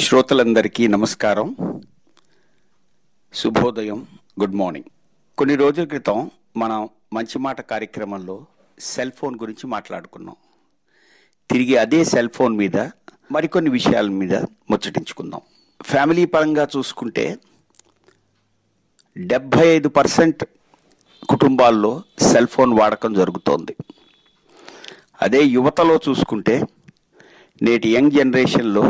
శ్రోతలందరికీ నమస్కారం, శుభోదయం, గుడ్ మార్నింగ్. కొన్ని రోజుల క్రితం మనం మంచి మాట కార్యక్రమంలో సెల్ ఫోన్ గురించి మాట్లాడుకున్నాం. తిరిగి అదే సెల్ ఫోన్ మీద మరికొన్ని విషయాల మీద ముచ్చటించుకుందాం. ఫ్యామిలీ పరంగా చూసుకుంటే 75% కుటుంబాల్లో సెల్ ఫోన్ వాడకం జరుగుతోంది. అదే యువతలో చూసుకుంటే నేటి యంగ్ జనరేషన్లో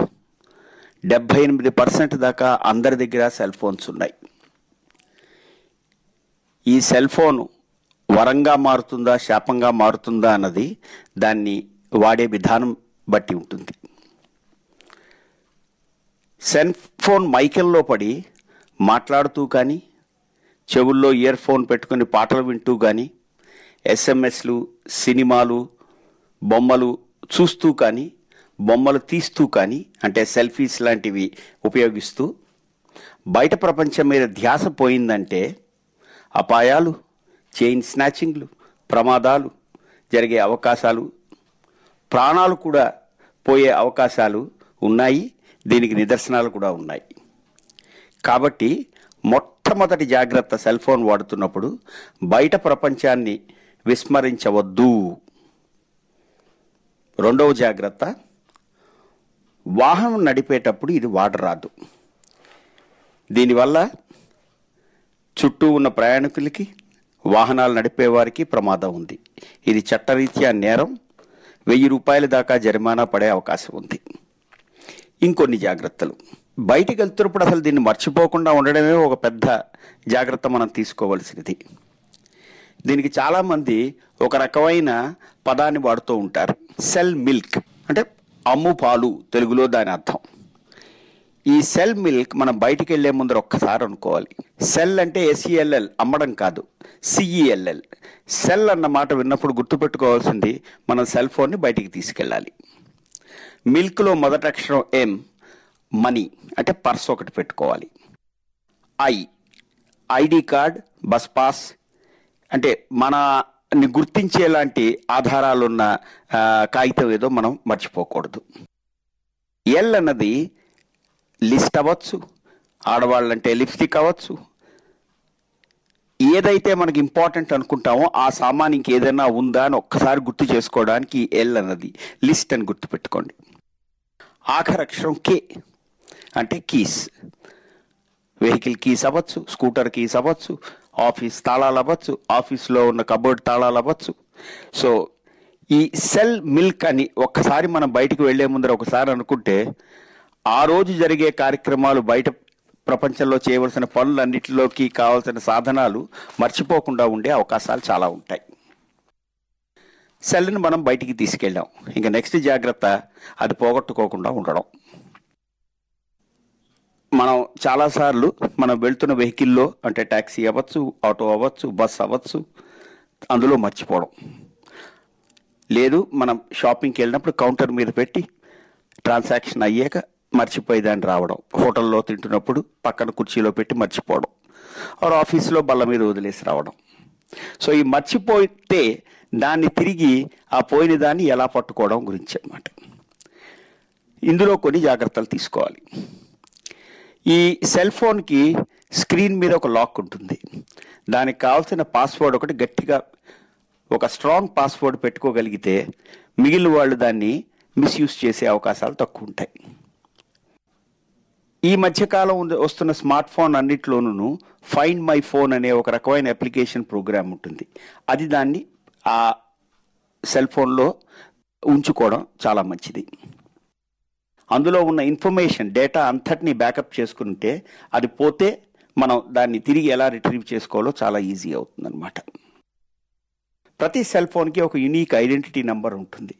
78% దాకా అందరి దగ్గర సెల్ ఫోన్స్ ఉన్నాయి. ఈ సెల్ ఫోన్ వరంగా మారుతుందా శాపంగా మారుతుందా అన్నది దాన్ని వాడే విధానం బట్టి ఉంటుంది. సెల్ ఫోన్ మైకెల్లో పడి మాట్లాడుతూ కానీ, చెవుల్లో ఇయర్ ఫోన్ పెట్టుకుని పాటలు వింటూ కానీ, ఎస్ఎంఎస్లు, సినిమాలు, బొమ్మలు చూస్తూ కానీ, బొమ్మలు తీస్తూ కానీ, అంటే సెల్ఫీస్ లాంటివి ఉపయోగిస్తూ బయట ప్రపంచం మీద ధ్యాస పోయిందంటే అపాయాలు, చైన్ స్నాచింగ్లు, ప్రమాదాలు జరిగే అవకాశాలు, ప్రాణాలు కూడా పోయే అవకాశాలు ఉన్నాయి. దీనికి నిదర్శనాలు కూడా ఉన్నాయి. కాబట్టి మొట్టమొదటి జాగ్రత్త, సెల్ ఫోన్ వాడుతున్నప్పుడు బయట ప్రపంచాన్ని విస్మరించవద్దు. రెండవ జాగ్రత్త, వాహనం నడిపేటప్పుడు ఇది వాడరాదు. దీనివల్ల చుట్టూ ఉన్న ప్రయాణికులకి, వాహనాలు నడిపేవారికి ప్రమాదం ఉంది. ఇది చట్టరీత్యా నేరం. ₹1000 దాకా జరిమానా పడే అవకాశం ఉంది. ఇంకొన్ని జాగ్రత్తలు, బయటికి వెళ్తున్నప్పుడు అసలు దీన్ని మర్చిపోకుండా ఉండడమే ఒక పెద్ద జాగ్రత్త మనం తీసుకోవాల్సినది. దీనికి చాలామంది ఒక రకమైన పదాన్ని వాడుతూ ఉంటారు, సెల్ మిల్క్, అంటే అమ్ము పాలు, తెలుగులో దాని అర్థం. ఈ సెల్ మిల్క్ మనం బయటికి వెళ్లే ముందర ఒక్కసారి అనుకోవాలి. సెల్ అంటే SELL, అమ్మడం కాదు, CELL. సెల్ అన్న మాట విన్నప్పుడు గుర్తుపెట్టుకోవాల్సింది, మనం సెల్ ఫోన్ని బయటికి తీసుకెళ్ళాలి. మిల్క్లో మొదటి అక్షరం M, మనీ, అంటే పర్స్ ఒకటి పెట్టుకోవాలి. ID కార్డ్, బస్ పాస్, అంటే మన గుర్తించేలాంటి ఆధారాలున్న కాగితం ఏదో మనం మర్చిపోకూడదు. L అన్నది లిస్ట్ అవ్వచ్చు, ఆడవాళ్ళంటే లిప్స్టిక్ అవ్వచ్చు. ఏదైతే మనకి ఇంపార్టెంట్ అనుకుంటామో ఆ సామాన్ ఇంకేదైనా ఉందా అని ఒక్కసారి గుర్తు చేసుకోవడానికి L అన్నది లిస్ట్ అని గుర్తుపెట్టుకోండి. ఆఖరక్షరం K, అంటే కీస్, వెహికల్ కీస్ అవ్వచ్చు, స్కూటర్ కీస్ అవ్వచ్చు, ఆఫీస్ తాళాలు అవ్వచ్చు, ఆఫీస్లో ఉన్న కబోర్డ్ తాళాలు అవ్వచ్చు. సో ఈ సెల్ మిల్క్ అని ఒక్కసారి మనం బయటికి వెళ్లే ముందర ఒకసారి అనుకుంటే ఆ రోజు జరిగే కార్యక్రమాలు, బయట ప్రపంచంలో చేయవలసిన పనులన్నిటిలోకి కావాల్సిన సాధనాలు మర్చిపోకుండా ఉండే అవకాశాలు చాలా ఉంటాయి. సెల్ని మనం బయటికి తీసుకెళ్ళాం, ఇంకా నెక్స్ట్ జాగ్రత్త అది పోగొట్టుకోకుండా ఉండడం. మనం చాలాసార్లు మనం వెళ్తున్న వెహికల్లో, అంటే ట్యాక్సీ అవ్వచ్చు, ఆటో అవ్వచ్చు, బస్ అవ్వచ్చు, అందులో మర్చిపోవడం. లేదు మనం షాపింగ్కి వెళ్ళినప్పుడు కౌంటర్ మీద పెట్టి ట్రాన్సాక్షన్ అయ్యాక మర్చిపోయేదాన్ని రావడం, హోటల్లో తింటున్నప్పుడు పక్కన కుర్చీలో పెట్టి మర్చిపోవడం, ఆర్ ఆఫీస్లో బల్ల మీద వదిలేసి రావడం. సో ఈ మర్చిపోతే దాన్ని తిరిగి ఆ పోయిన దాన్ని ఎలా పట్టుకోవడం గురించి అన్నమాట. ఇందులో కొన్ని జాగ్రత్తలు తీసుకోవాలి. ఈ సెల్ ఫోన్కి స్క్రీన్ మీద ఒక లాక్ ఉంటుంది. దానికి కావాల్సిన పాస్వర్డ్ ఒకటి గట్టిగా, ఒక స్ట్రాంగ్ పాస్వర్డ్ పెట్టుకోగలిగితే మిగిలిన వాళ్ళు దాన్ని మిస్యూజ్ చేసే అవకాశాలు తక్కువ ఉంటాయి. ఈ మధ్యకాలం వస్తున్న స్మార్ట్ ఫోన్ అన్నిట్లోనూ ఫైండ్ మై ఫోన్ అనే ఒక రకమైన అప్లికేషన్ ప్రోగ్రామ్ ఉంటుంది. అది దాన్ని ఆ సెల్ ఫోన్లో ఉంచుకోవడం చాలా మంచిది. అందులో ఉన్న ఇన్ఫర్మేషన్, డేటా అంతటినీ బ్యాకప్ చేసుకుంటే అది పోతే మనం దాన్ని తిరిగి ఎలా రిట్రీవ్ చేసుకోవాలో చాలా ఈజీ అవుతుందన్నమాట. ప్రతి సెల్ ఫోన్కి ఒక యూనిక్ ఐడెంటిటీ నెంబర్ ఉంటుంది.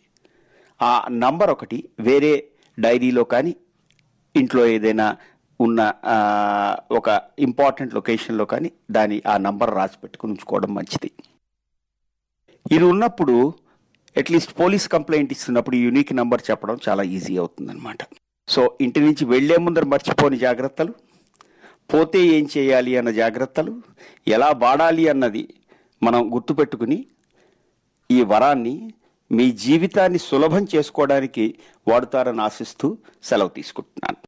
ఆ నంబర్ ఒకటి వేరే డైరీలో కానీ, ఇంట్లో ఏదైనా ఉన్న ఒక ఇంపార్టెంట్ లొకేషన్లో కానీ దాని ఆ నంబర్ రాసి పెట్టుకుని ఉంచుకోవడం మంచిది. ఇది ఉన్నప్పుడు అట్లీస్ట్ పోలీస్ కంప్లైంట్ ఇస్తున్నప్పుడు యూనిక్ నెంబర్ చెప్పడం చాలా ఈజీ అవుతుందన్నమాట. సో ఇంటి నుంచి వెళ్లే ముందర మర్చిపోని జాగ్రత్తలు, పోతే ఏం చేయాలి అన్న జాగ్రత్తలు, ఎలా వాడాలి అన్నది మనం గుర్తుపెట్టుకుని ఈ వరాన్ని మీ జీవితాన్ని సులభం చేసుకోవడానికి వాడుతారని ఆశిస్తూ సెలవు తీసుకుంటున్నాను.